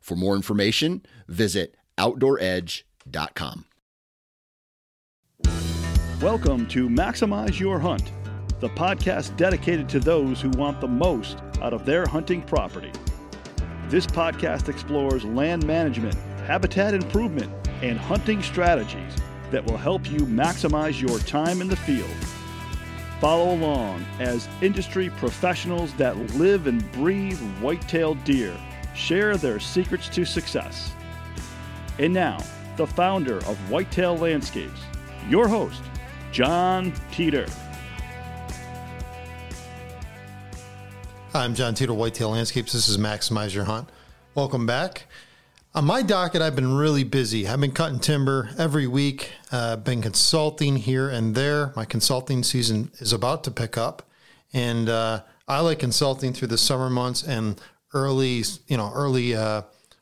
For more information, visit OutdoorEdge.com. Welcome to Maximize Your Hunt, the podcast dedicated to those who want the most out of their hunting property. This podcast explores land management, habitat improvement, and hunting strategies that will help you maximize your time in the field. Follow along as industry professionals that live and breathe whitetail deer share their secrets to success. And now, the founder of Whitetail Landscapes, your host, John Teeter. Hi, I'm John Teeter, Whitetail Landscapes. This is Maximize Your Hunt. Welcome back. On my docket, I've been really busy. I've been cutting timber every week. Been consulting here and there. My consulting season is about to pick up. And I like consulting through the summer months and early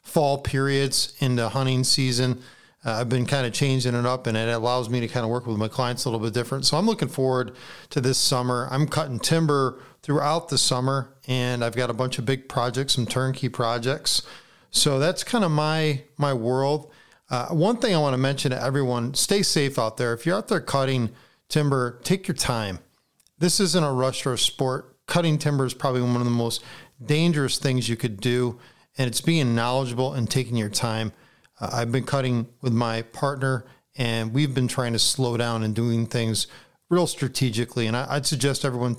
fall periods into hunting season. I've been kind of changing it up, and it allows me to kind of work with my clients a little bit different. So I'm looking forward to this summer. I'm cutting timber throughout the summer, and I've got a bunch of big projects, some turnkey projects. So that's kind of my world. One thing I want to mention to everyone, stay safe out there. If you're out there cutting timber, take your time. This isn't a rush or a sport. Cutting timber is probably one of the most dangerous things you could do, and it's being knowledgeable and taking your time. I've been cutting with my partner, and we've been trying to slow down and doing things real strategically. And I'd suggest everyone,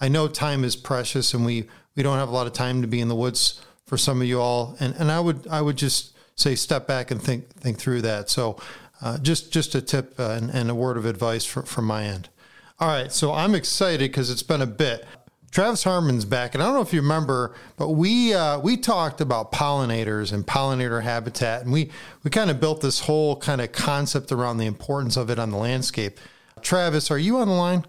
I know time is precious, and we don't have a lot of time to be in the woods for some of you all. And I would just say step back and think through that. So just a tip and a word of advice from my end. All right, so I'm excited because it's been a bit. Travis Harmon's back, and I don't know if you remember, but we talked about pollinators and pollinator habitat, and we kind of built this whole kind of concept around the importance of it on the landscape. Travis, are you on the line?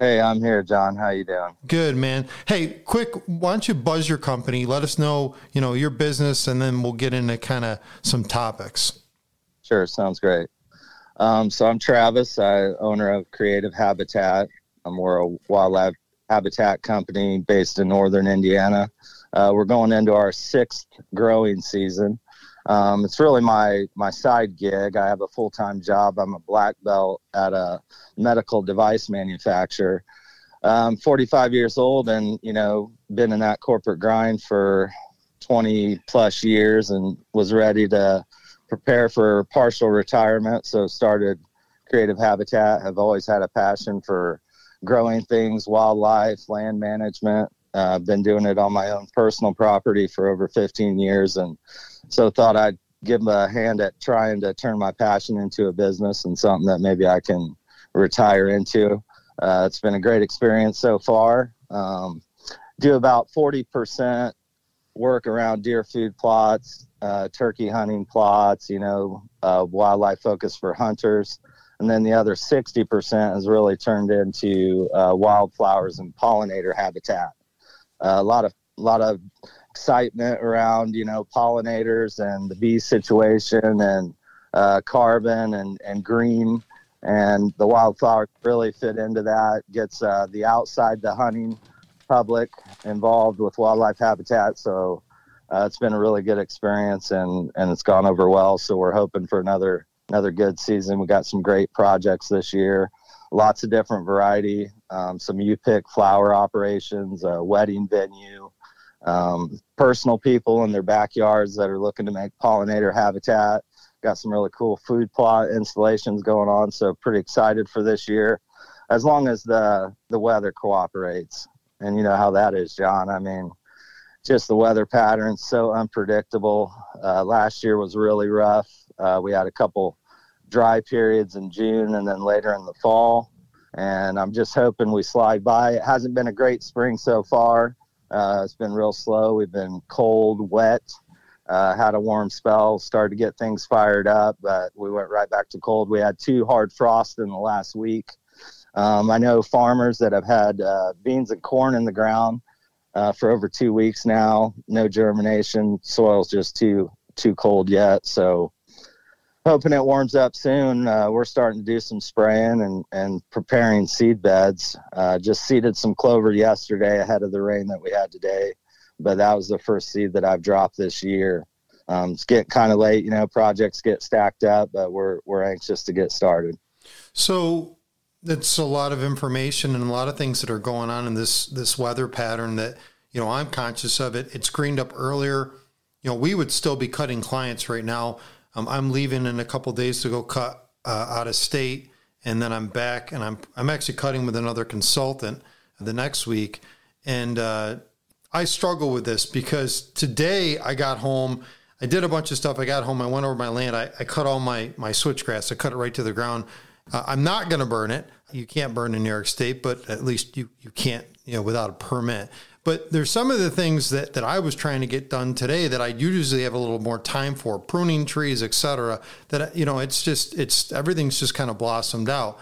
Hey, I'm here, John. How you doing? Good, man. Hey, quick, why don't you buzz your company? Let us know, your business, and then we'll get into kind of some topics. Sure, sounds great. So I'm Travis, owner of Creative Habitat. We're a wildlife habitat company based in northern Indiana. We're going into our 6th growing season. It's really my side gig. I have a full-time job. I'm a black belt at a medical device manufacturer. I'm 45 years old and, been in that corporate grind for 20 plus years and was ready to prepare for partial retirement. So started Creative Habitat. I've always had a passion for growing things, wildlife, land management. I've been doing it on my own personal property for over 15 years. And so thought I'd give a hand at trying to turn my passion into a business and something that maybe I can retire into. It's been a great experience so far. Do about 40% work around deer food plots, turkey hunting plots, wildlife focus for hunters. And then the other 60% has really turned into wildflowers and pollinator habitat. A lot of excitement around, pollinators and the bee situation and carbon and green, and the wildflower really fit into that. Gets the outside, the hunting public involved with wildlife habitat. So it's been a really good experience and it's gone over well. So we're hoping for another good season. We got some great projects this year. Lots of different variety, some UPIC flower operations, a wedding venue, personal people in their backyards that are looking to make pollinator habitat. Got some really cool food plot installations going on, so pretty excited for this year, as long as the weather cooperates. And you know how that is, John. I mean, just the weather pattern's so unpredictable. Last year was really rough. We had a couple dry periods in June and then later in the fall, and I'm just hoping we slide by. It hasn't been a great spring so far. It's been real slow. We've been cold, wet, Had a warm spell, started to get things fired up, but we went right back to cold. We had two hard frosts in the last week. I know farmers that have had beans and corn in the ground for over 2 weeks now, no germination. Soil's just too cold yet. So hoping it warms up soon. We're starting to do some spraying and preparing seed beds. Just seeded some clover yesterday ahead of the rain that we had today. But that was the first seed that I've dropped this year. It's getting kind of late, projects get stacked up, but we're anxious to get started. So that's a lot of information and a lot of things that are going on in this weather pattern that, I'm conscious of it. It's greened up earlier. We would still be cutting clients right now. I'm leaving in a couple of days to go cut out of state, and then I'm back, and I'm actually cutting with another consultant the next week. And, I struggle with this because today I got home, I did a bunch of stuff. I got home, I went over my land. I cut all my switchgrass. I cut it right to the ground. I'm not going to burn it. You can't burn in New York State, but at least you can't, without a permit. But there's some of the things that I was trying to get done today that I usually have a little more time for, pruning trees, et cetera, that, everything's just kind of blossomed out.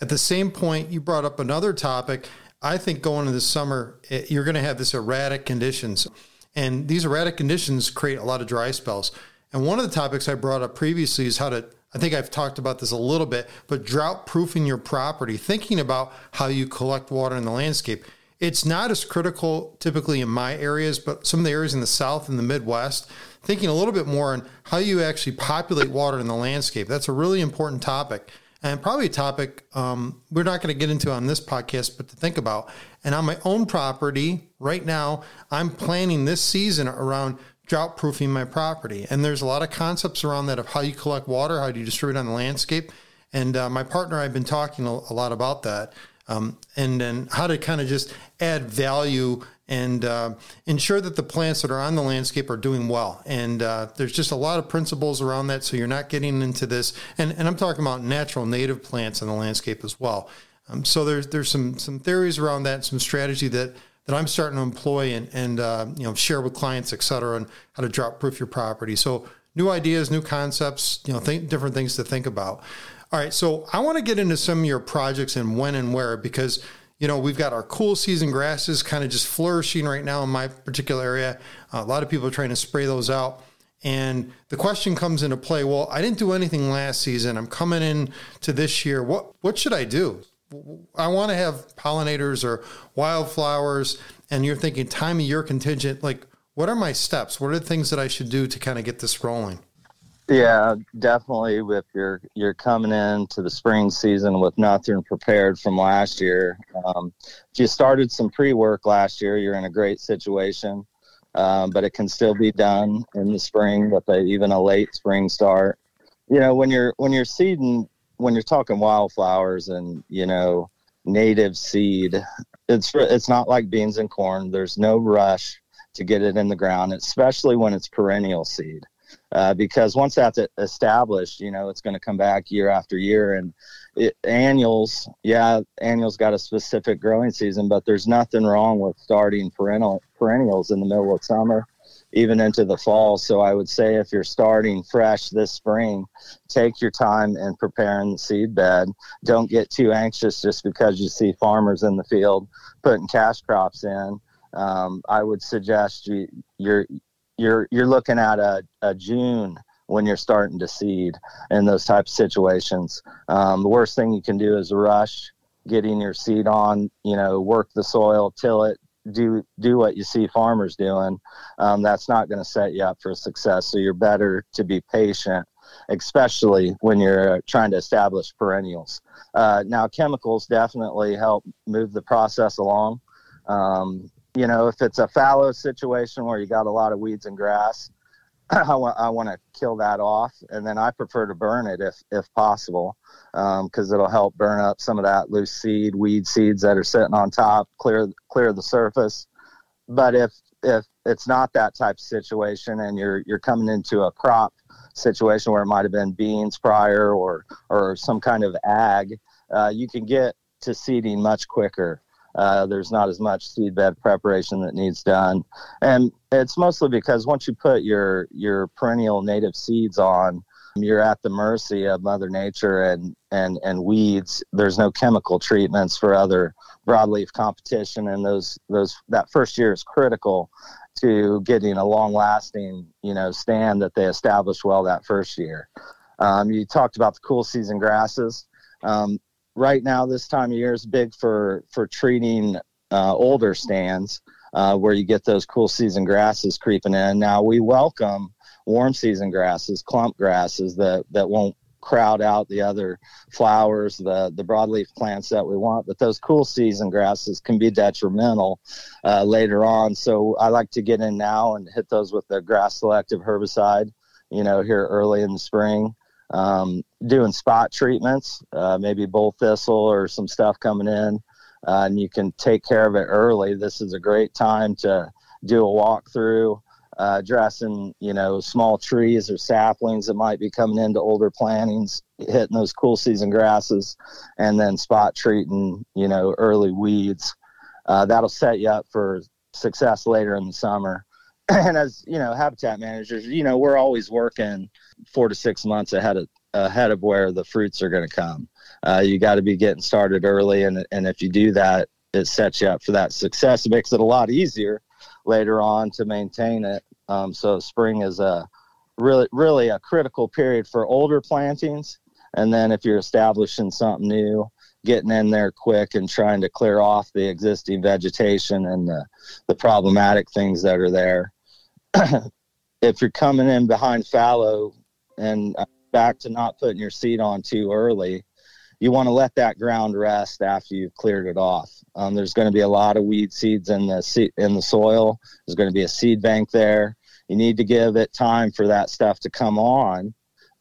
At the same point, you brought up another topic. I think going into the summer, you're going to have this erratic conditions, and these erratic conditions create a lot of dry spells. And one of the topics I brought up previously is I think I've talked about this a little bit, but drought proofing your property, thinking about how you collect water in the landscape. It's not as critical typically in my areas, but some of the areas in the South and the Midwest, thinking a little bit more on how you actually populate water in the landscape. That's a really important topic. And probably a topic we're not going to get into on this podcast, but to think about. And on my own property right now, I'm planning this season around drought proofing my property. And there's a lot of concepts around that of how you collect water, how do you distribute on the landscape. And my partner, I've been talking a lot about that. And then how to kind of just add value and ensure that the plants that are on the landscape are doing well. And there's just a lot of principles around that, so you're not getting into this. And I'm talking about natural native plants in the landscape as well. So there's some theories around that, some strategy that I'm starting to employ and share with clients, et cetera, on how to drought proof your property. So new ideas, new concepts, different things to think about. All right, so I want to get into some of your projects and when and where, because, we've got our cool season grasses kind of just flourishing right now in my particular area. A lot of people are trying to spray those out. And the question comes into play, well, I didn't do anything last season. I'm coming in to this year. What should I do? I want to have pollinators or wildflowers, and you're thinking time of year contingent. Like, what are my steps? What are the things that I should do to kind of get this rolling? Yeah, definitely. If you're coming into the spring season with nothing prepared from last year, if you started some pre-work last year, you're in a great situation. But it can still be done in the spring with even a late spring start. When you're seeding, when you're talking wildflowers and native seed, it's not like beans and corn. There's no rush to get it in the ground, especially when it's perennial seed. Because once that's established, it's going to come back year after year. And annuals got a specific growing season, but there's nothing wrong with starting perennials in the middle of summer, even into the fall. So I would say if you're starting fresh this spring, take your time in preparing the seed bed. Don't get too anxious just because you see farmers in the field putting cash crops in. I would suggest you're looking at a June when you're starting to seed in those type of situations. The worst thing you can do is rush getting your seed on, work the soil, till it, do what you see farmers doing. That's not going to set you up for success. So you're better to be patient, especially when you're trying to establish perennials. Now chemicals definitely help move the process along. If it's a fallow situation where you got a lot of weeds and grass, I want to kill that off. And then I prefer to burn it if possible, because it'll help burn up some of that loose seed, weed seeds that are sitting on top, clear the surface. But if it's not that type of situation and you're coming into a crop situation where it might have been beans prior or some kind of ag, you can get to seeding much quicker. There's not as much seed bed preparation that needs done. And it's mostly because once you put your perennial native seeds on, you're at the mercy of Mother Nature and weeds. There's no chemical treatments for other broadleaf competition. And that first year is critical to getting a long lasting, stand that they establish well that first year. You talked about the cool season grasses. Right now, this time of year is big for treating older stands where you get those cool season grasses creeping in. Now, we welcome warm season grasses, clump grasses that won't crowd out the other flowers, the broadleaf plants that we want, but those cool season grasses can be detrimental later on. So I like to get in now and hit those with the grass selective herbicide, here early in the spring. Doing spot treatments, maybe bull thistle or some stuff coming in, and you can take care of it early. This is a great time to do a walkthrough, addressing, small trees or saplings that might be coming into older plantings, hitting those cool season grasses, and then spot treating, early weeds. That'll set you up for success later in the summer. And as, habitat managers, we're always working 4 to 6 months ahead of where the fruits are going to come. You got to be getting started early. And if you do that, it sets you up for that success. It makes it a lot easier later on to maintain it. So spring is a really a critical period for older plantings. And then if you're establishing something new, getting in there quick and trying to clear off the existing vegetation and the problematic things that are there. If you're coming in behind fallow and back to not putting your seed on too early, you want to let that ground rest after you've cleared it off. There's going to be a lot of weed seeds in the soil. There's going to be a seed bank there. You need to give it time for that stuff to come on.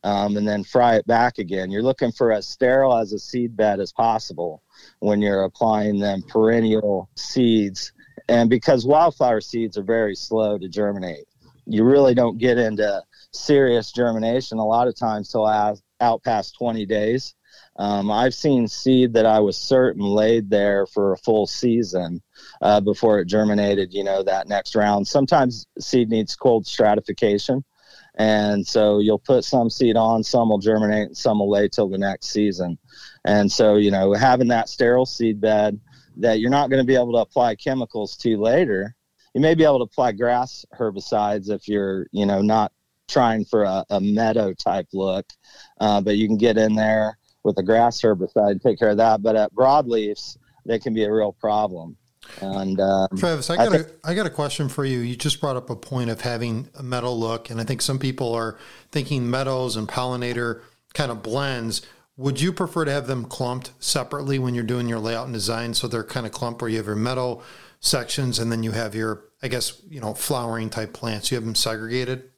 And then fry it back again. You're looking for as sterile as a seed bed as possible when you're applying them perennial seeds. And because wildflower seeds are very slow to germinate, you really don't get into serious germination a lot of times till out past 20 days. I've seen seed that I was certain laid there for a full season before it germinated, that next round. Sometimes seed needs cold stratification. And so you'll put some seed on, some will germinate, and some will lay till the next season. And so, having that sterile seed bed that you're not going to be able to apply chemicals to later, you may be able to apply grass herbicides if you're, not trying for a meadow type look. But you can get in there with a grass herbicide and take care of that. But at broadleafs, they can be a real problem. And Travis, I got a question for you. You just brought up a point of having a meadow look, and I think some people are thinking meadows and pollinator kind of blends. Would you prefer to have them clumped separately when you're doing your layout and design, so they're kind of clumped where you have your meadow sections and then you have your, I guess, flowering type plants? You have them segregated?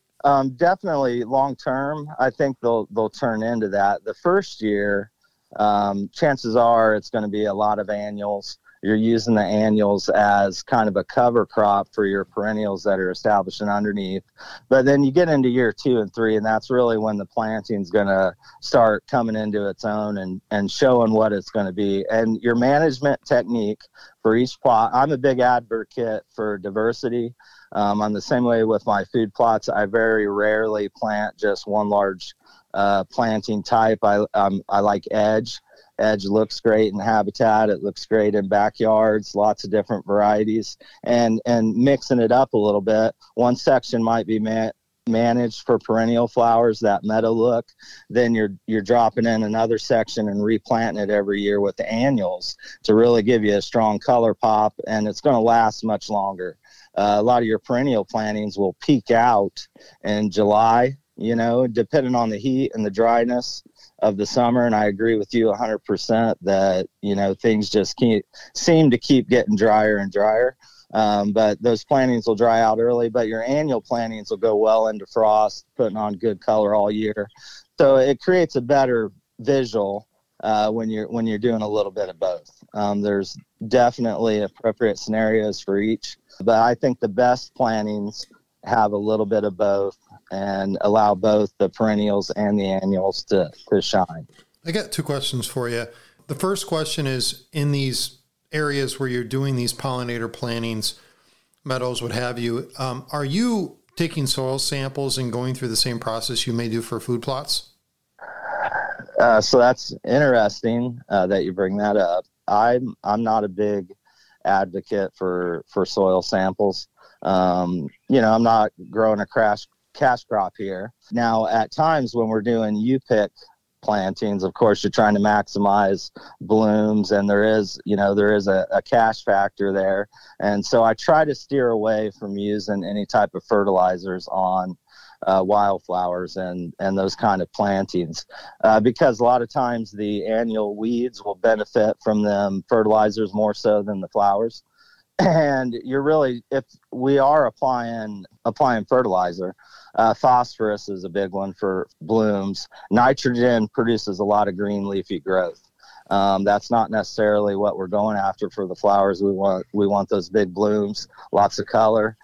Definitely long term. I think they'll turn into that. The first year, chances are it's going to be a lot of annuals. You're using the annuals as kind of a cover crop for your perennials that are establishing underneath. But then you get into year 2 and 3, and that's really when the planting's going to start coming into its own and showing what it's going to be. And your management technique for each plot, I'm a big advocate for diversity. I'm the same way with my food plots. I very rarely plant just one large planting type. I like edge. Edge looks great in habitat. It looks great in backyards, lots of different varieties, and mixing it up a little bit. One section might be managed for perennial flowers, that meadow look. Then you're dropping in another section and replanting it every year with the annuals to really give you a strong color pop, and it's going to last much longer. A lot of your perennial plantings will peak out in July, depending on the heat and the dryness of the summer. And I agree with you 100% that, things just seem to keep getting drier and drier. But those plantings will dry out early, but your annual plantings will go well into frost, putting on good color all year. So it creates a better visual when you're doing a little bit of both. There's definitely appropriate scenarios for each, but I think the best plantings have a little bit of both and allow both the perennials and the annuals to shine. I got two questions for you. The first question is, in these areas where you're doing these pollinator plantings, meadows, what have you, are you taking soil samples and going through the same process you may do for food plots? So that's interesting that you bring that up. I'm not a big advocate for soil samples. I'm not growing a cash crop here. Now, at times when we're doing UPIC plantings, of course, you're trying to maximize blooms, and there is a cash factor there. And so I try to steer away from using any type of fertilizers on wildflowers and those kind of plantings because a lot of times the annual weeds will benefit from them fertilizers more so than the flowers. And you're really, if we are applying fertilizer, phosphorus is a big one for blooms. Nitrogen produces a lot of green leafy growth. That's not necessarily what we're going after for the flowers. We want those big blooms, lots of color.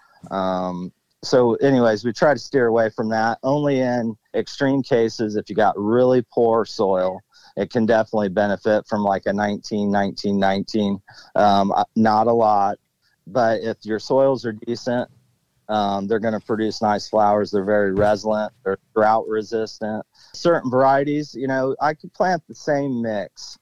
So anyways, we try to steer away from that. Only in extreme cases, if you got really poor soil, it can definitely benefit from like a 19-19-19. Not a lot, but if your soils are decent, they're going to produce nice flowers. They're very resilient. They're drought resistant. Certain varieties, I could plant the same mix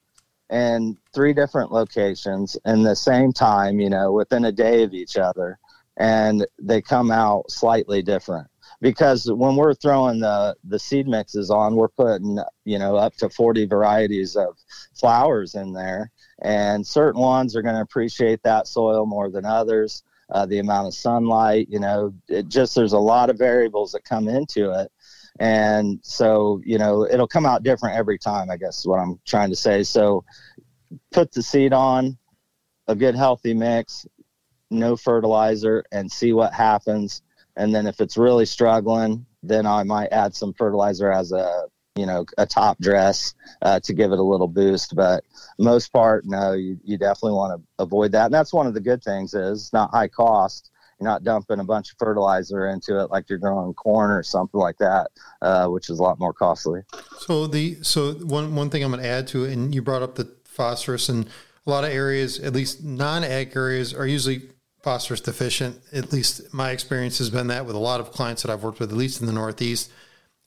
in 3 different locations in the same time, within a day of each other. And they come out slightly different because when we're throwing the seed mixes on, we're putting, up to 40 varieties of flowers in there. And certain ones are going to appreciate that soil more than others. The amount of sunlight, there's a lot of variables that come into it. And so, it'll come out different every time, I guess is what I'm trying to say. So put the seed on, a good healthy mix, no fertilizer, and see what happens. And then if it's really struggling, then I might add some fertilizer as a top dress to give it a little boost. But most part, no, you definitely want to avoid that. And that's one of the good things is it's not high cost. You're not dumping a bunch of fertilizer into it like you're growing corn or something like that, which is a lot more costly. So one thing I'm going to add to it, and you brought up the phosphorus, and a lot of areas, at least non-ag areas, are usually phosphorus deficient. At least my experience has been that with a lot of clients that I've worked with, at least in the Northeast.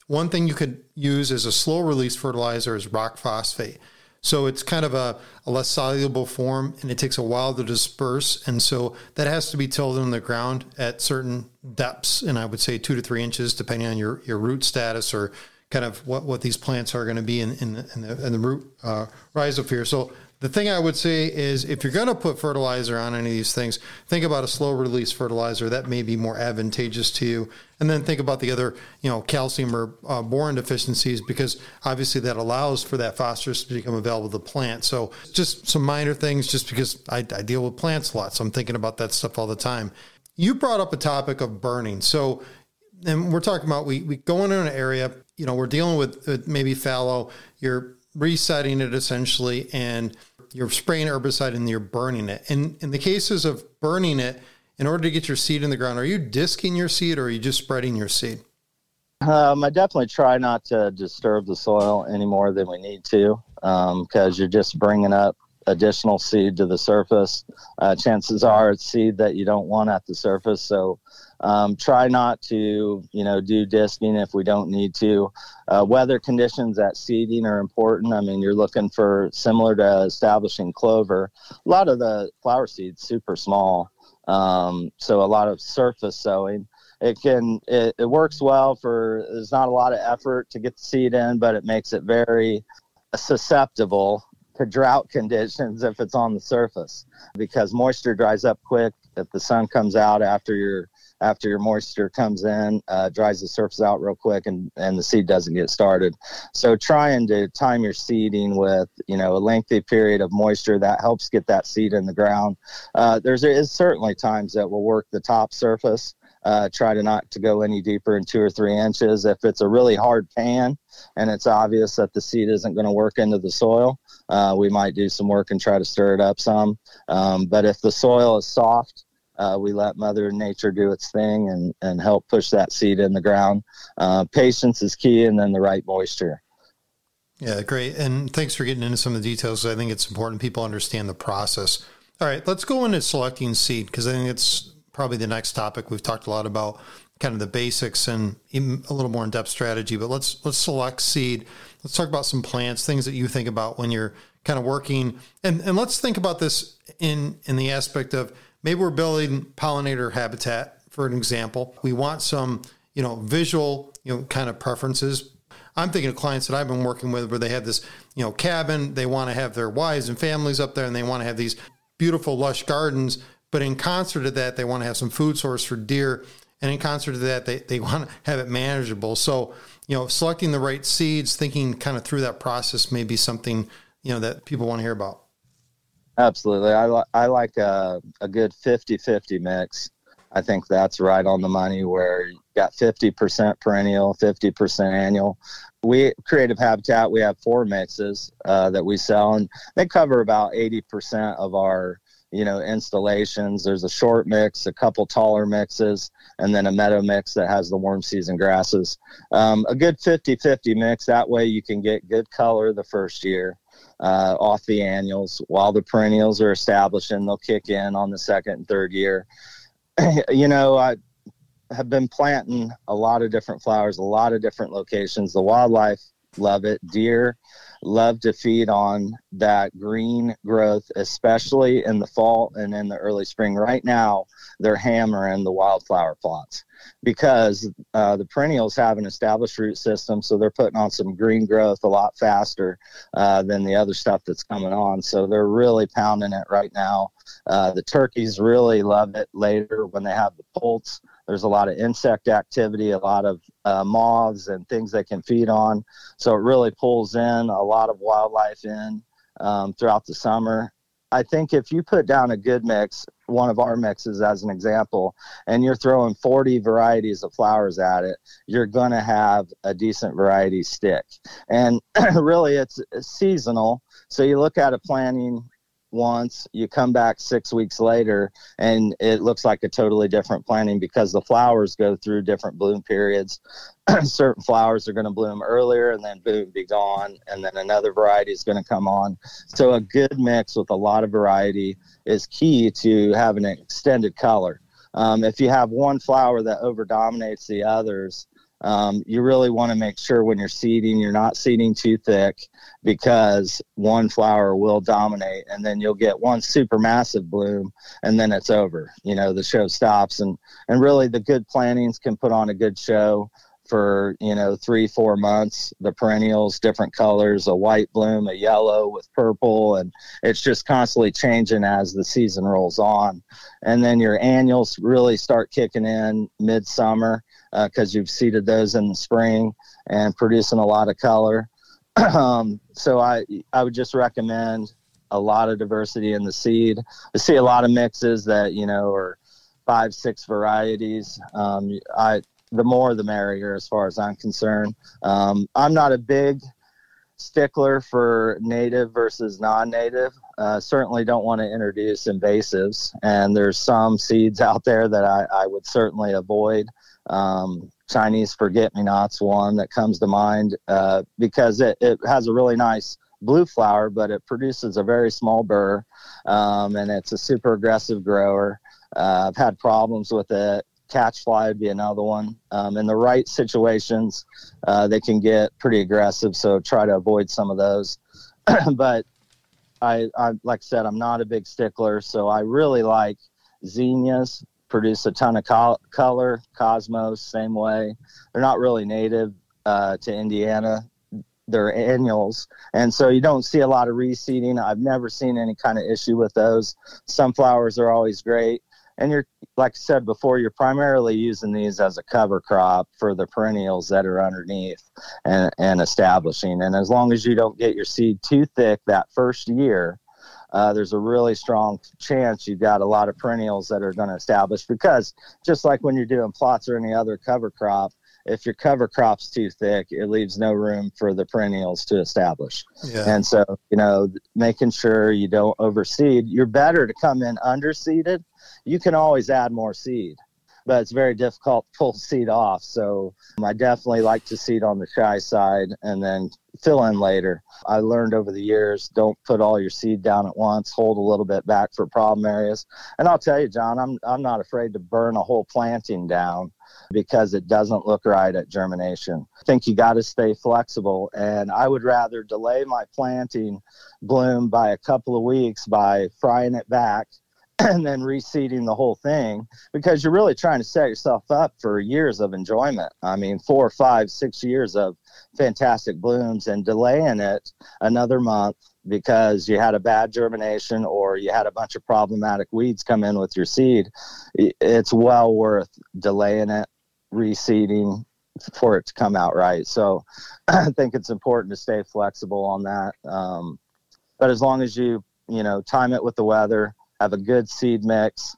One thing you could use as a slow release fertilizer is rock phosphate. So it's kind of a less soluble form, and it takes a while to disperse. And so that has to be tilled in the ground at certain depths. And I would say 2 to 3 inches, depending on your root status or kind of what these plants are going to be in the root rhizophere. So the thing I would say is if you're going to put fertilizer on any of these things, think about a slow-release fertilizer. That may be more advantageous to you. And then think about the other, calcium or boron deficiencies, because obviously that allows for that phosphorus to become available to the plant. So just some minor things, just because I deal with plants a lot, so I'm thinking about that stuff all the time. You brought up a topic of burning. So, and we're talking about we go into an area, we're dealing with maybe fallow, you're resetting it essentially, and you're spraying herbicide and you're burning it. And in the cases of burning it, in order to get your seed in the ground, are you disking your seed or are you just spreading your seed? I definitely try not to disturb the soil any more than we need to because you're just bringing up additional seed to the surface. Chances are it's seed that you don't want at the surface. So try not to, do disking if we don't need to. Weather conditions at seeding are important. I mean, you're looking for similar to establishing clover. A lot of the flower seeds super small. So a lot of surface sowing. It works well for, there's not a lot of effort to get the seed in, but it makes it very susceptible to drought conditions if it's on the surface, because moisture dries up quick. If the sun comes out after your moisture comes in, dries the surface out real quick and the seed doesn't get started. So trying to time your seeding with, a lengthy period of moisture that helps get that seed in the ground. There is certainly times that we'll work the top surface. Try to not to go any deeper than 2 or 3 inches. If it's a really hard pan and it's obvious that the seed isn't going to work into the soil, we might do some work and try to stir it up some. But if the soil is soft, we let Mother Nature do its thing and help push that seed in the ground. Patience is key, and then the right moisture. Yeah, great. And thanks for getting into some of the details. I think it's important people understand the process. All right, let's go into selecting seed, because I think it's probably the next topic. We've talked a lot about kind of the basics and a little more in-depth strategy, but let's select seed. Let's talk about some plants, things that you think about when you're kind of working. And let's think about this in the aspect of maybe we're building pollinator habitat, for an example. We want some, visual, kind of preferences. I'm thinking of clients that I've been working with where they have this, cabin. They want to have their wives and families up there, and they want to have these beautiful, lush gardens. But in concert to that, they want to have some food source for deer. And in concert to that, they want to have it manageable. So, selecting the right seeds, thinking kind of through that process may be something, that people want to hear about. Absolutely. I like a good 50-50 mix. I think that's right on the money, where you got 50% perennial, 50% annual. We Creative Habitat, we have four mixes that we sell, and they cover about 80% of our, installations. There's a short mix, a couple taller mixes, and then a meadow mix that has the warm season grasses. A good 50-50 mix, that way you can get good color the first year off the annuals. While the perennials are establishing, they'll kick in on the second and third year. I have been planting a lot of different flowers, a lot of different locations. The wildlife love it. Deer love to feed on that green growth, especially in the fall and in the early spring. Right now, they're hammering the wildflower plots because the perennials have an established root system, so they're putting on some green growth a lot faster than the other stuff that's coming on. So they're really pounding it right now. The turkeys really love it later when they have the poults. There's a lot of insect activity, a lot of moths and things they can feed on. So it really pulls in a lot of wildlife in throughout the summer. I think if you put down a good mix, one of our mixes as an example, and you're throwing 40 varieties of flowers at it, you're going to have a decent variety stick. And really it's seasonal. So you look at a planting once, you come back 6 weeks later, and it looks like a totally different planting because the flowers go through different bloom periods. Certain flowers are going to bloom earlier and then boom, be gone. And then another variety is going to come on. So a good mix with a lot of variety is key to having an extended color. If you have one flower that over dominates the others, you really want to make sure when you're seeding, you're not seeding too thick, because one flower will dominate, and then you'll get one super massive bloom, and then it's over. The show stops, and really the good plantings can put on a good show for 3-4 months. The perennials, different colors, a white bloom, a yellow with purple, and it's just constantly changing as the season rolls on. And then your annuals really start kicking in midsummer because you've seeded those in the spring and producing a lot of color. So I would just recommend a lot of diversity in the seed. I see a lot of mixes that are 5-6 varieties. The more the merrier, as far as I'm concerned. I'm not a big stickler for native versus non-native. Certainly don't want to introduce invasives, and there's some seeds out there that I would certainly avoid. Chinese forget-me-not's one that comes to mind because it has a really nice blue flower, but it produces a very small burr, and it's a super aggressive grower. I've had problems with it. Catch fly would be another one. In the right situations, they can get pretty aggressive, so try to avoid some of those. But I, like I said, I'm not a big stickler, so I really like zinnias. Produce a ton of color. Cosmos, same way. They're not really native to Indiana. They're annuals, and so you don't see a lot of reseeding. I've never seen any kind of issue with those. Sunflowers are always great. And you're, like I said before, you're primarily using these as a cover crop for the perennials that are underneath and establishing. And as long as you don't get your seed too thick that first year, there's a really strong chance you've got a lot of perennials that are going to establish. Because just like when you're doing plots or any other cover crop, if your cover crop's too thick, it leaves no room for the perennials to establish. Yeah. And so, making sure you don't overseed. You're better to come in underseeded. You can always add more seed, but it's very difficult to pull seed off. So I definitely like to seed on the shy side and then fill in later. I learned over the years, don't put all your seed down at once, hold a little bit back for problem areas. And I'll tell you, John, I'm not afraid to burn a whole planting down because it doesn't look right at germination. I think you got to stay flexible, and I would rather delay my planting bloom by a couple of weeks by frying it back and then reseeding the whole thing, because you're really trying to set yourself up for years of enjoyment. I mean, 4, 5, 6 years of fantastic blooms, and delaying it another month because you had a bad germination or you had a bunch of problematic weeds come in with your seed, it's well worth delaying it, reseeding for it to come out right. So I think it's important to stay flexible on that. But as long as you time it with the weather, have a good seed mix.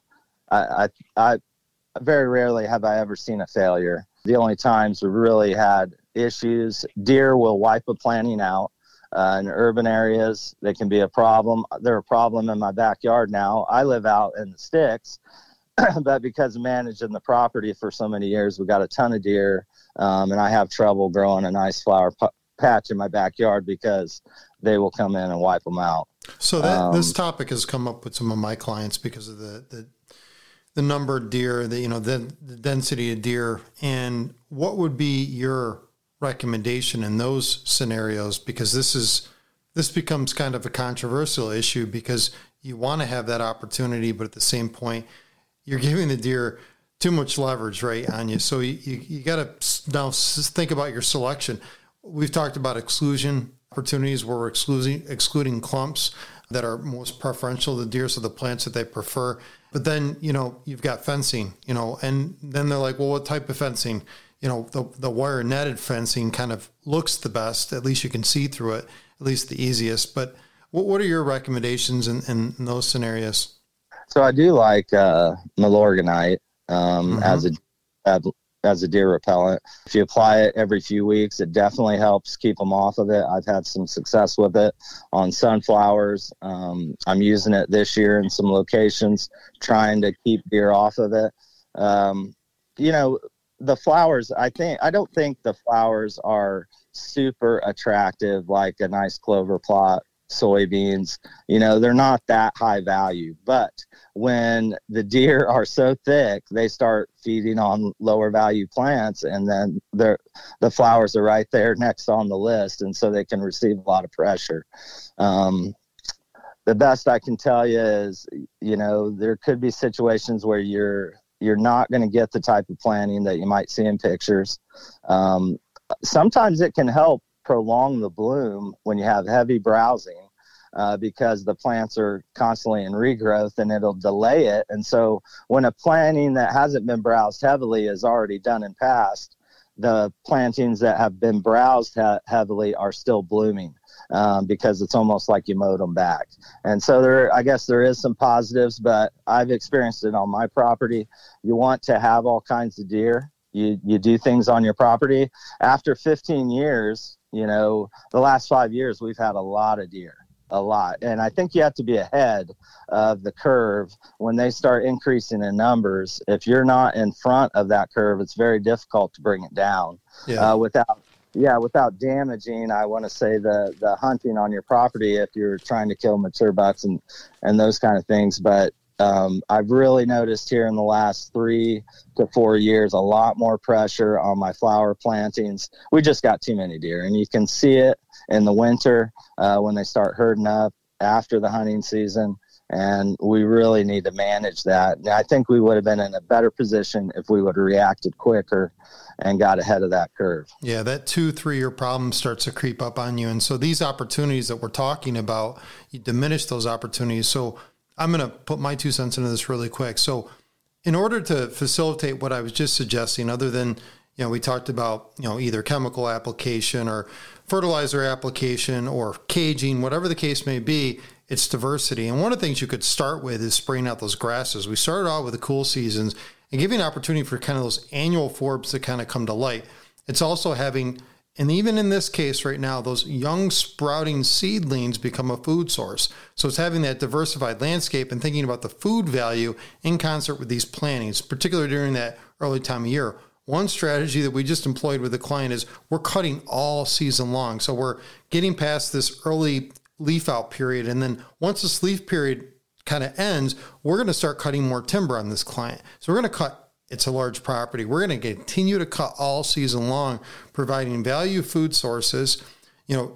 I very rarely have I ever seen a failure. The only times we really had issues, deer will wipe a planting out. In urban areas, they can be a problem. They're a problem in my backyard now. I live out in the sticks, but because of managing the property for so many years, we got a ton of deer, and I have trouble growing a nice flower patch in my backyard because they will come in and wipe them out. So that, this topic has come up with some of my clients because of the number of deer, the density of deer. And what would be your recommendation in those scenarios? Because this becomes kind of a controversial issue, because you want to have that opportunity, but at the same point, you're giving the deer too much leverage right on you. So you got to now think about your selection. We've talked about exclusion opportunities where we're excluding clumps that are most preferential to deer, so the plants that they prefer. But then, you've got fencing, and then they're like, well, what type of fencing? The wire netted fencing kind of looks the best. At least you can see through it, at least the easiest. But what are your recommendations in those scenarios? So I do like Milorganite as a deer repellent. If you apply it every few weeks, it definitely helps keep them off of it. I've had some success with it on sunflowers. I'm using it this year in some locations, trying to keep deer off of it. The flowers, I don't think the flowers are super attractive, like a nice clover plot, soybeans, they're not that high value. But when the deer are so thick, they start feeding on lower value plants, and then the flowers are right there next on the list, and so they can receive a lot of pressure. The best I can tell you is, there could be situations where you're not going to get the type of planting that you might see in pictures. Sometimes it can help prolong the bloom when you have heavy browsing because the plants are constantly in regrowth, and it'll delay it. And so when a planting that hasn't been browsed heavily is already done and passed, the plantings that have been browsed heavily are still blooming. Because it's almost like you mowed them back. And so there is some positives, but I've experienced it on my property. You want to have all kinds of deer. You do things on your property. After 15 years, the last 5 years, we've had a lot of deer, a lot. And I think you have to be ahead of the curve when they start increasing in numbers. If you're not in front of that curve, it's very difficult to bring it down without damaging, I want to say, the hunting on your property if you're trying to kill mature bucks and those kind of things. But I've really noticed here in the last 3 to 4 years a lot more pressure on my flower plantings. We just got too many deer, and you can see it in the winter when they start herding up after the hunting season. And we really need to manage that. And I think we would have been in a better position if we would have reacted quicker and got ahead of that curve. Yeah, that 2-3 year problem starts to creep up on you. And so these opportunities that we're talking about, you diminish those opportunities. So I'm going to put my 2 cents into this really quick. So in order to facilitate what I was just suggesting, other than, we talked about, either chemical application or fertilizer application or caging, whatever the case may be, it's diversity. And one of the things you could start with is spraying out those grasses. We started out with the cool seasons and giving an opportunity for kind of those annual forbs to kind of come to light. It's also having And even in this case right now, those young sprouting seedlings become a food source. So it's having that diversified landscape and thinking about the food value in concert with these plantings, particularly during that early time of year. One strategy that we just employed with the client is we're cutting all season long. So we're getting past this early leaf out period. And then once this leaf period kind of ends, we're going to start cutting more timber on this client. So we're going to cut, it's a large property. We're going to continue to cut all season long, providing value food sources,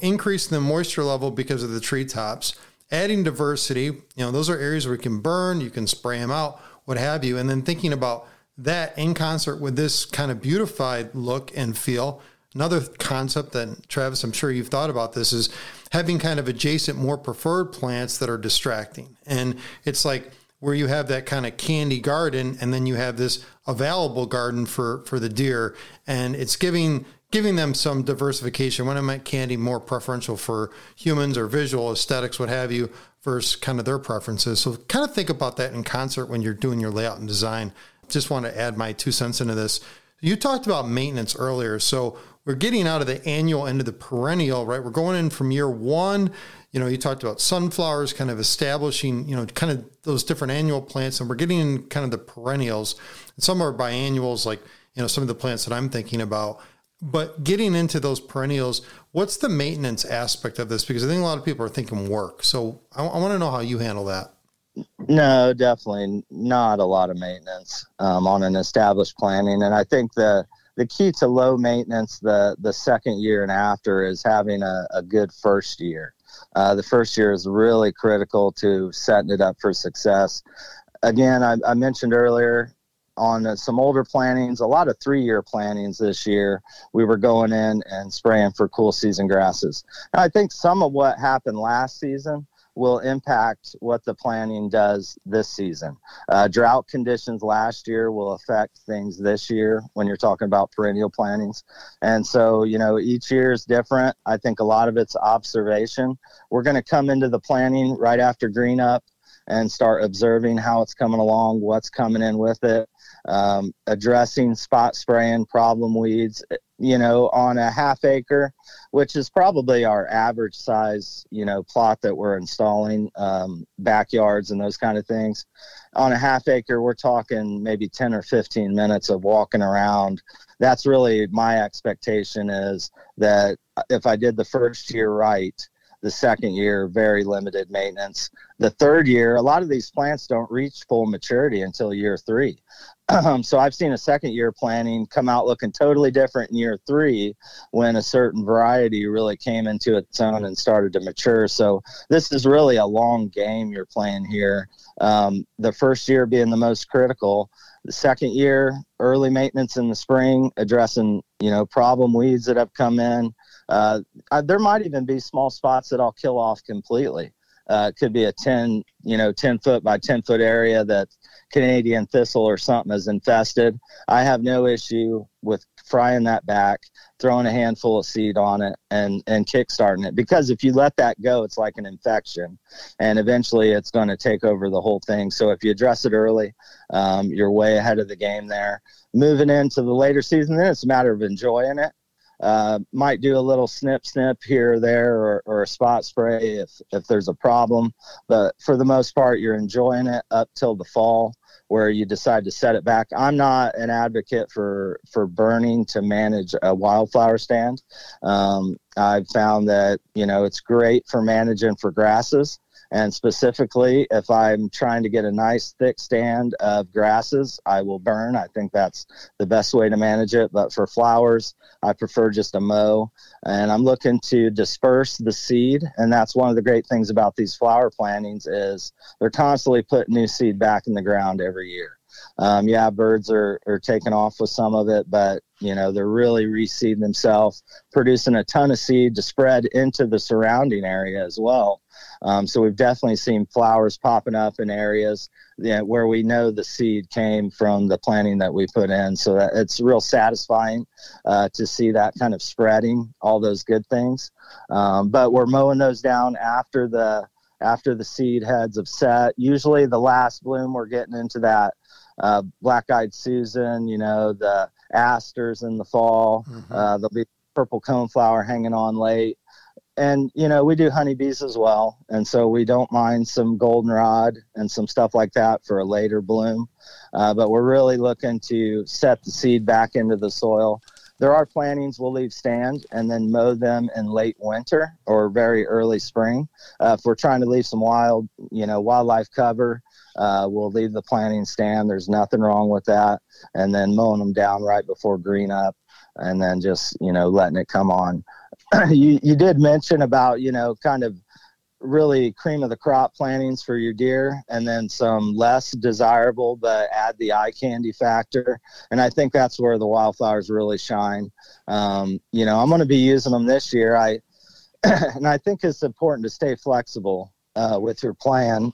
increasing the moisture level because of the treetops, adding diversity. Those are areas where you can burn, you can spray them out, what have you. And then thinking about that in concert with this kind of beautified look and feel. Another concept that, Travis, I'm sure you've thought about this, is having kind of adjacent, more preferred plants that are distracting. And it's like where you have that kind of candy garden, and then you have this available garden for the deer, and it's giving them some diversification. When I meant candy, more preferential for humans or visual aesthetics, what have you, versus kind of their preferences. So kind of think about that in concert when you're doing your layout and design. Just want to add my 2 cents into this. You talked about maintenance earlier. So we're getting out of the annual into the perennial, right? We're going in from year one. You talked about sunflowers, kind of establishing, kind of those different annual plants, and we're getting in kind of the perennials. And some are biannuals, like, some of the plants that I'm thinking about. But getting into those perennials, what's the maintenance aspect of this? Because I think a lot of people are thinking work. So I want to know how you handle that. No, definitely not a lot of maintenance on an established planting. And I think the key to low maintenance the second year and after is having a good first year. The first year is really critical to setting it up for success. Again, I mentioned earlier on some older plantings, a lot of 3-year plantings this year, we were going in and spraying for cool season grasses. And I think some of what happened last season will impact what the planting does this season. Drought conditions last year will affect things this year when you're talking about perennial plantings. And so, each year is different. I think a lot of it's observation. We're going to come into the planting right after green up and start observing how it's coming along, what's coming in with it, addressing spot spraying, problem weeds, on a half acre, which is probably our average size, plot that we're installing, backyards and those kind of things. On a half acre, we're talking maybe 10 or 15 minutes of walking around. That's really my expectation, is that if I did the first year right, the second year, very limited maintenance. The third year, a lot of these plants don't reach full maturity until year 3. So I've seen a second year planting come out looking totally different in year 3 when a certain variety really came into its own and started to mature. So this is really a long game you're playing here. The first year being the most critical. The second year, early maintenance in the spring, addressing, problem weeds that have come in. There might even be small spots that I'll kill off completely. It could be a 10 foot by 10 foot area that Canadian thistle or something is infested. I have no issue with frying that back, throwing a handful of seed on it and kickstarting it, because if you let that go, it's like an infection, and eventually it's going to take over the whole thing. So if you address it early, you're way ahead of the game there. Moving into the later season, then it's a matter of enjoying it. Might do a little snip here or there, or a spot spray if there's a problem. But for the most part, you're enjoying it up till the fall where you decide to set it back. I'm not an advocate for burning to manage a wildflower stand. I've found that, it's great for managing for grasses. And specifically, if I'm trying to get a nice thick stand of grasses, I will burn. I think that's the best way to manage it. But for flowers, I prefer just a mow. And I'm looking to disperse the seed. And that's one of the great things about these flower plantings, is they're constantly putting new seed back in the ground every year. Birds are taking off with some of it, but they're really reseeding themselves, producing a ton of seed to spread into the surrounding area as well. So we've definitely seen flowers popping up in areas where we know the seed came from the planting that we put in. So that it's real satisfying to see that kind of spreading, all those good things. But we're mowing those down after the seed heads have set. Usually the last bloom, we're getting into that black-eyed Susan, the asters in the fall. Mm-hmm. There'll be purple coneflower hanging on late. And, you know, we do honeybees as well. And so we don't mind some goldenrod and some stuff like that for a later bloom. But we're really looking to set the seed back into the soil. There are plantings we'll leave stand and then mow them in late winter or very early spring. If we're trying to leave some wildlife cover, we'll leave the planting stand. There's nothing wrong with that. And then mowing them down right before green up and then just, you know, letting it come on. You did mention about, you know, kind of really cream of the crop plantings for your deer and then some less desirable, but add the eye candy factor. And I think that's where the wildflowers really shine. You know, I'm going to be using them this year. I think it's important to stay flexible with your plan.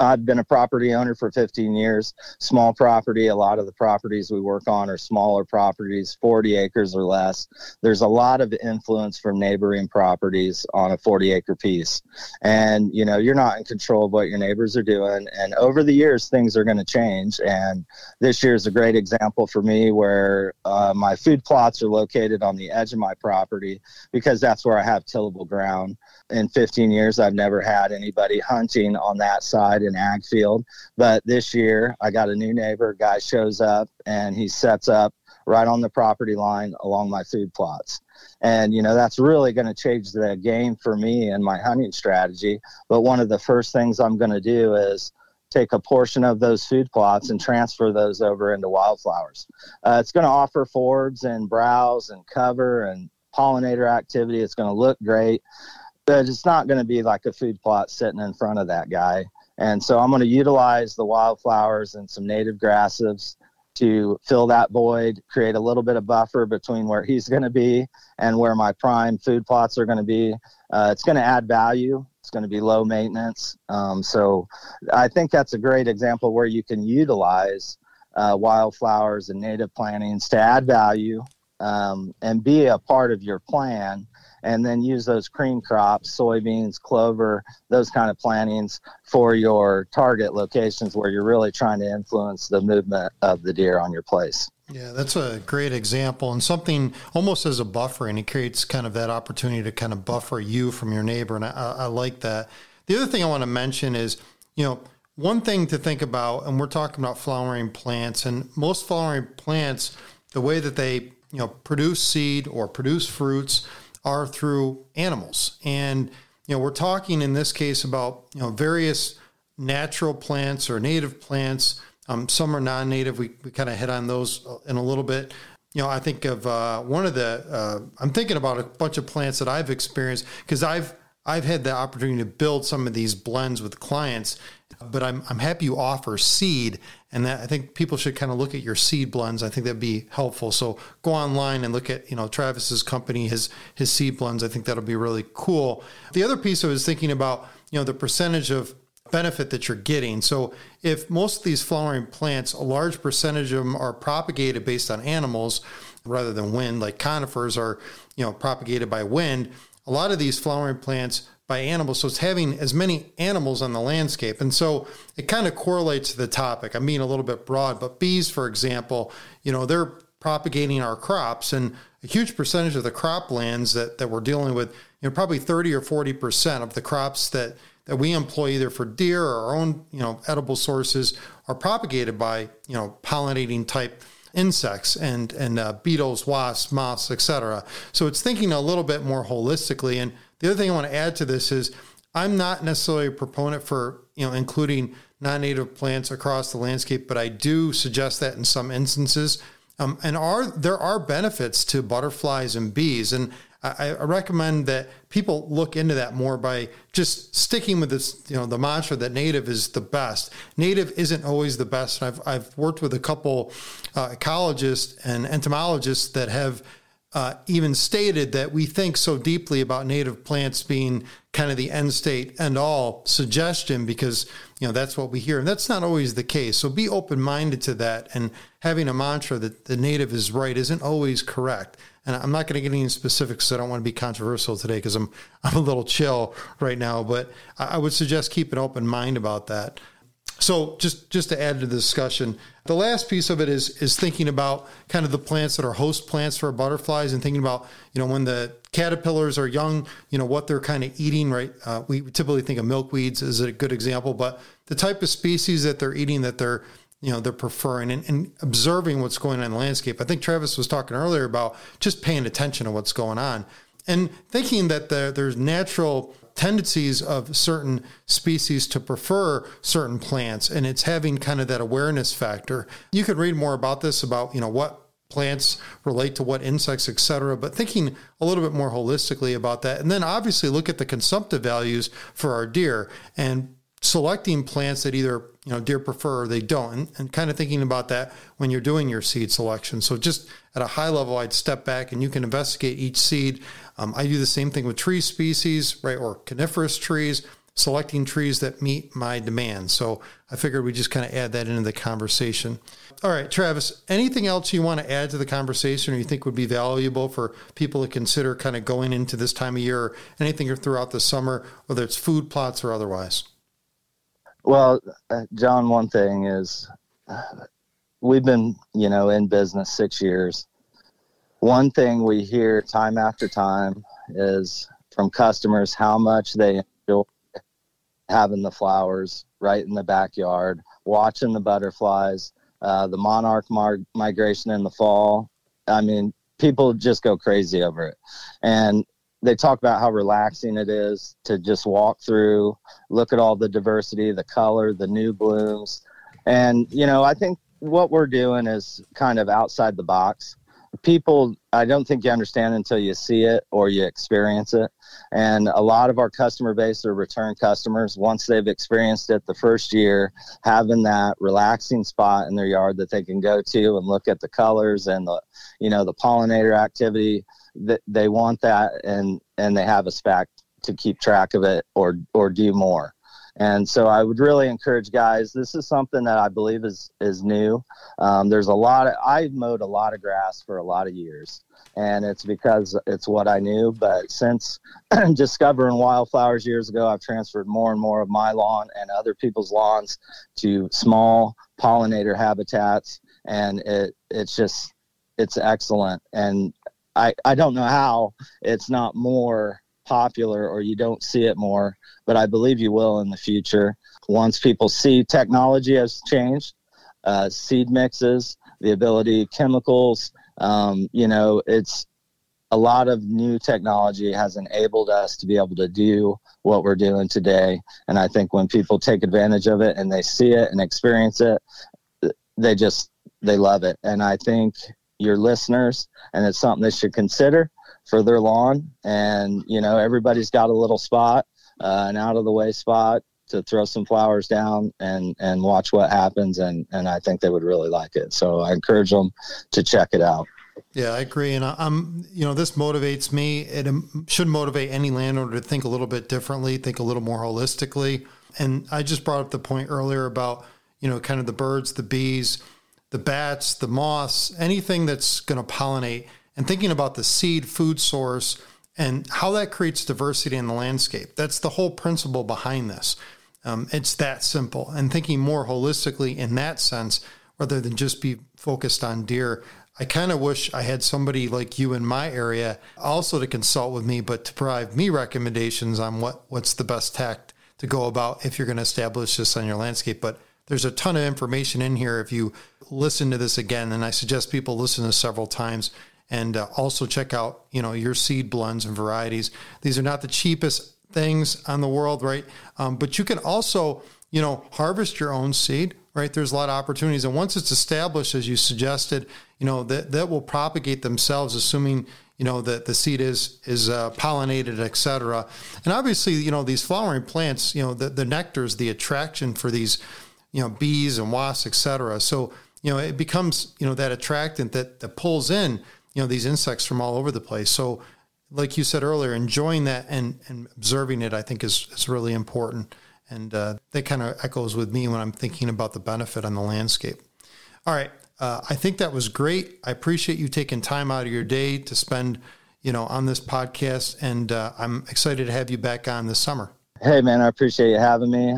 I've been a property owner for 15 years, small property. A lot of the properties we work on are smaller properties, 40 acres or less. There's a lot of influence from neighboring properties on a 40 acre piece. And, you know, you're not in control of what your neighbors are doing. And over the years, things are going to change. And this year is a great example for me where my food plots are located on the edge of my property because that's where I have tillable ground. In 15 years, I've never had anybody hunting on that side in ag field, but this year I got a new neighbor. Guy shows up and he sets up right on the property line along my food plots. And, you know, that's really going to change the game for me and my hunting strategy. But one of the first things I'm going to do is take a portion of those food plots and transfer those over into wildflowers. It's going to offer forbs and browse and cover and pollinator activity. It's going to look great, but it's not going to be like a food plot sitting in front of that guy. And so I'm going to utilize the wildflowers and some native grasses to fill that void, create a little bit of buffer between where he's going to be and where my prime food plots are going to be. It's going to add value. It's going to be low maintenance. So I think that's a great example where you can utilize wildflowers and native plantings to add value and be a part of your plan. And then use those cream crops, soybeans, clover, those kind of plantings for your target locations where you're really trying to influence the movement of the deer on your place. Yeah, that's a great example and something almost as a buffer, and it creates kind of that opportunity to kind of buffer you from your neighbor, and I like that. The other thing I want to mention is, you know, one thing to think about, and we're talking about flowering plants, and most flowering plants, the way that they, you know, produce seed or produce fruits are through animals. And, you know, we're talking in this case about, you know, various natural plants or native plants. Some are non-native. We kind of hit on those in a little bit. You know, I think of one of the, I'm thinking about a bunch of plants that I've experienced because I've had the opportunity to build some of these blends with clients, but I'm happy you offer seed, and that I think people should kind of look at your seed blends. I think that'd be helpful. So go online and look at, you know, Travis's company, his seed blends. I think that'll be really cool. The other piece I was thinking about, you know, the percentage of benefit that you're getting. So if most of these flowering plants, a large percentage of them are propagated based on animals rather than wind, like conifers are, you know, propagated by wind. A lot of these flowering plants by animals. So it's having as many animals on the landscape. And so it kind of correlates to the topic. I'm being a little bit broad, but bees, for example, you know, they're propagating our crops, and a huge percentage of the croplands that we're dealing with, you know, probably 30 or 40% of the crops that we employ either for deer or our own, you know, edible sources are propagated by, you know, pollinating type insects and beetles, wasps, moths, etc. So it's thinking a little bit more holistically. And the other thing I want to add to this is I'm not necessarily a proponent for, you know, including non-native plants across the landscape, but I do suggest that in some instances. And there are benefits to butterflies and bees, and I recommend that people look into that more by just sticking with this, you know, the mantra that native is the best. Native isn't always the best. And I've worked with a couple ecologists and entomologists that have even stated that we think so deeply about native plants being kind of the end state and all suggestion because, you know, that's what we hear. And that's not always the case. So be open-minded to that, and having a mantra that the native is right isn't always correct. And I'm not going to get any specifics, so I don't want to be controversial today because I'm a little chill right now, but I would suggest keep an open mind about that. So just to add to the discussion, the last piece of it is thinking about kind of the plants that are host plants for our butterflies, and thinking about, you know, when the caterpillars are young, you know, what they're kind of eating, right? We typically think of milkweeds as a good example, but the type of species that they're eating, that they're, you know, they're preferring, and observing what's going on in the landscape. I think Travis was talking earlier about just paying attention to what's going on and thinking that there's natural tendencies of certain species to prefer certain plants, and it's having kind of that awareness factor. You can read more about this, about, you know, what plants relate to what insects, et cetera, but thinking a little bit more holistically about that. And then obviously look at the consumptive values for our deer and selecting plants that either, you know, deer prefer or they don't, and kind of thinking about that when you're doing your seed selection. So just at a high level, I'd step back and you can investigate each seed. I do the same thing with tree species, right, or coniferous trees, selecting trees that meet my demands. So I figured we just kind of add that into the conversation. All right, Travis, anything else you want to add to the conversation or you think would be valuable for people to consider kind of going into this time of year, or anything throughout the summer, whether it's food plots or otherwise? Well, John, one thing is we've been, you know, in business 6 years. One thing we hear time after time is from customers how much they enjoy having the flowers right in the backyard, watching the butterflies, the monarch migration in the fall. I mean, people just go crazy over it. And they talk about how relaxing it is to just walk through, look at all the diversity, the color, the new blooms. And, you know, I think what we're doing is kind of outside the box. People, I don't think you understand until you see it or you experience it. And a lot of our customer base are return customers. Once they've experienced it the first year, having that relaxing spot in their yard that they can go to and look at the colors and the, you know, the pollinator activity, that they want that, and they have a SPAC to keep track of it or do more. And so I would really encourage guys, this is something that I believe is new. There's a lot of, I mowed a lot of grass for a lot of years, and it's because it's what I knew. But since discovering wildflowers years ago, I've transferred more and more of my lawn and other people's lawns to small pollinator habitats. And it's just, it's excellent. And I don't know how it's not more popular or you don't see it more, but I believe you will in the future. Once people see technology has changed, seed mixes, the ability, chemicals, you know, it's a lot of new technology has enabled us to be able to do what we're doing today. And I think when people take advantage of it and they see it and experience it, they love it. And I think your listeners, and it's something they should consider for their lawn. And, you know, everybody's got a little spot, an out of the way spot to throw some flowers down and watch what happens. And I think they would really like it. So I encourage them to check it out. Yeah, I agree. And I'm, you know, this motivates me. It should motivate any landowner to think a little bit differently, think a little more holistically. And I just brought up the point earlier about, you know, kind of the birds, the bees, the bats, the moths, anything that's going to pollinate, and thinking about the seed food source and how that creates diversity in the landscape. That's the whole principle behind this. It's that simple, and thinking more holistically in that sense, rather than just be focused on deer. I kind of wish I had somebody like you in my area also to consult with me, but to provide me recommendations on what's the best tact to go about if you're going to establish this on your landscape. But there's a ton of information in here if you listen to this again, and I suggest people listen to several times, and also check out, you know, your seed blends and varieties. These are not the cheapest things on the world, right? But you can also, you know, harvest your own seed, right? There's a lot of opportunities, and once it's established, as you suggested, you know, that will propagate themselves, assuming, you know, that the seed is pollinated, et cetera. And obviously, you know, these flowering plants, you know, the nectar is the attraction for these, you know, bees and wasps, et cetera. So, you know, it becomes, you know, that attractant that pulls in, you know, these insects from all over the place. So like you said earlier, enjoying that and observing it, I think is really important. And that kind of echoes with me when I'm thinking about the benefit on the landscape. All right. I think that was great. I appreciate you taking time out of your day to spend, you know, on this podcast. And I'm excited to have you back on this summer. Hey man, I appreciate you having me.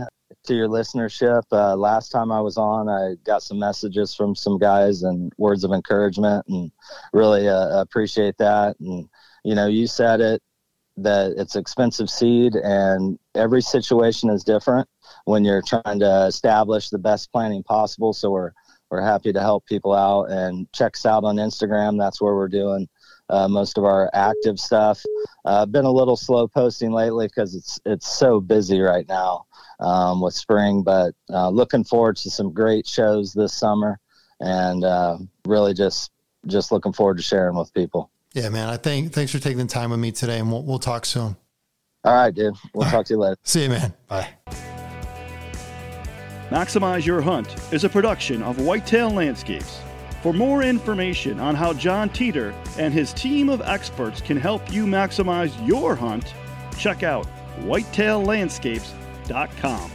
to your listenership. Last time I was on, I got some messages from some guys and words of encouragement, and really appreciate that. And, you know, you said it, that it's expensive seed, and every situation is different when you're trying to establish the best planning possible. So we're happy to help people out, and check us out on Instagram. That's where we're doing most of our active stuff. Been a little slow posting lately because it's so busy right now with spring, but looking forward to some great shows this summer, and really just looking forward to sharing with people. Yeah, man. Thanks for taking the time with me today, and we'll talk soon. All right, dude. We'll talk to you later. See you, man. Bye. Maximize Your Hunt is a production of Whitetail Landscapes. For more information on how John Teeter and his team of experts can help you maximize your hunt, check out whitetaillandscapes.com.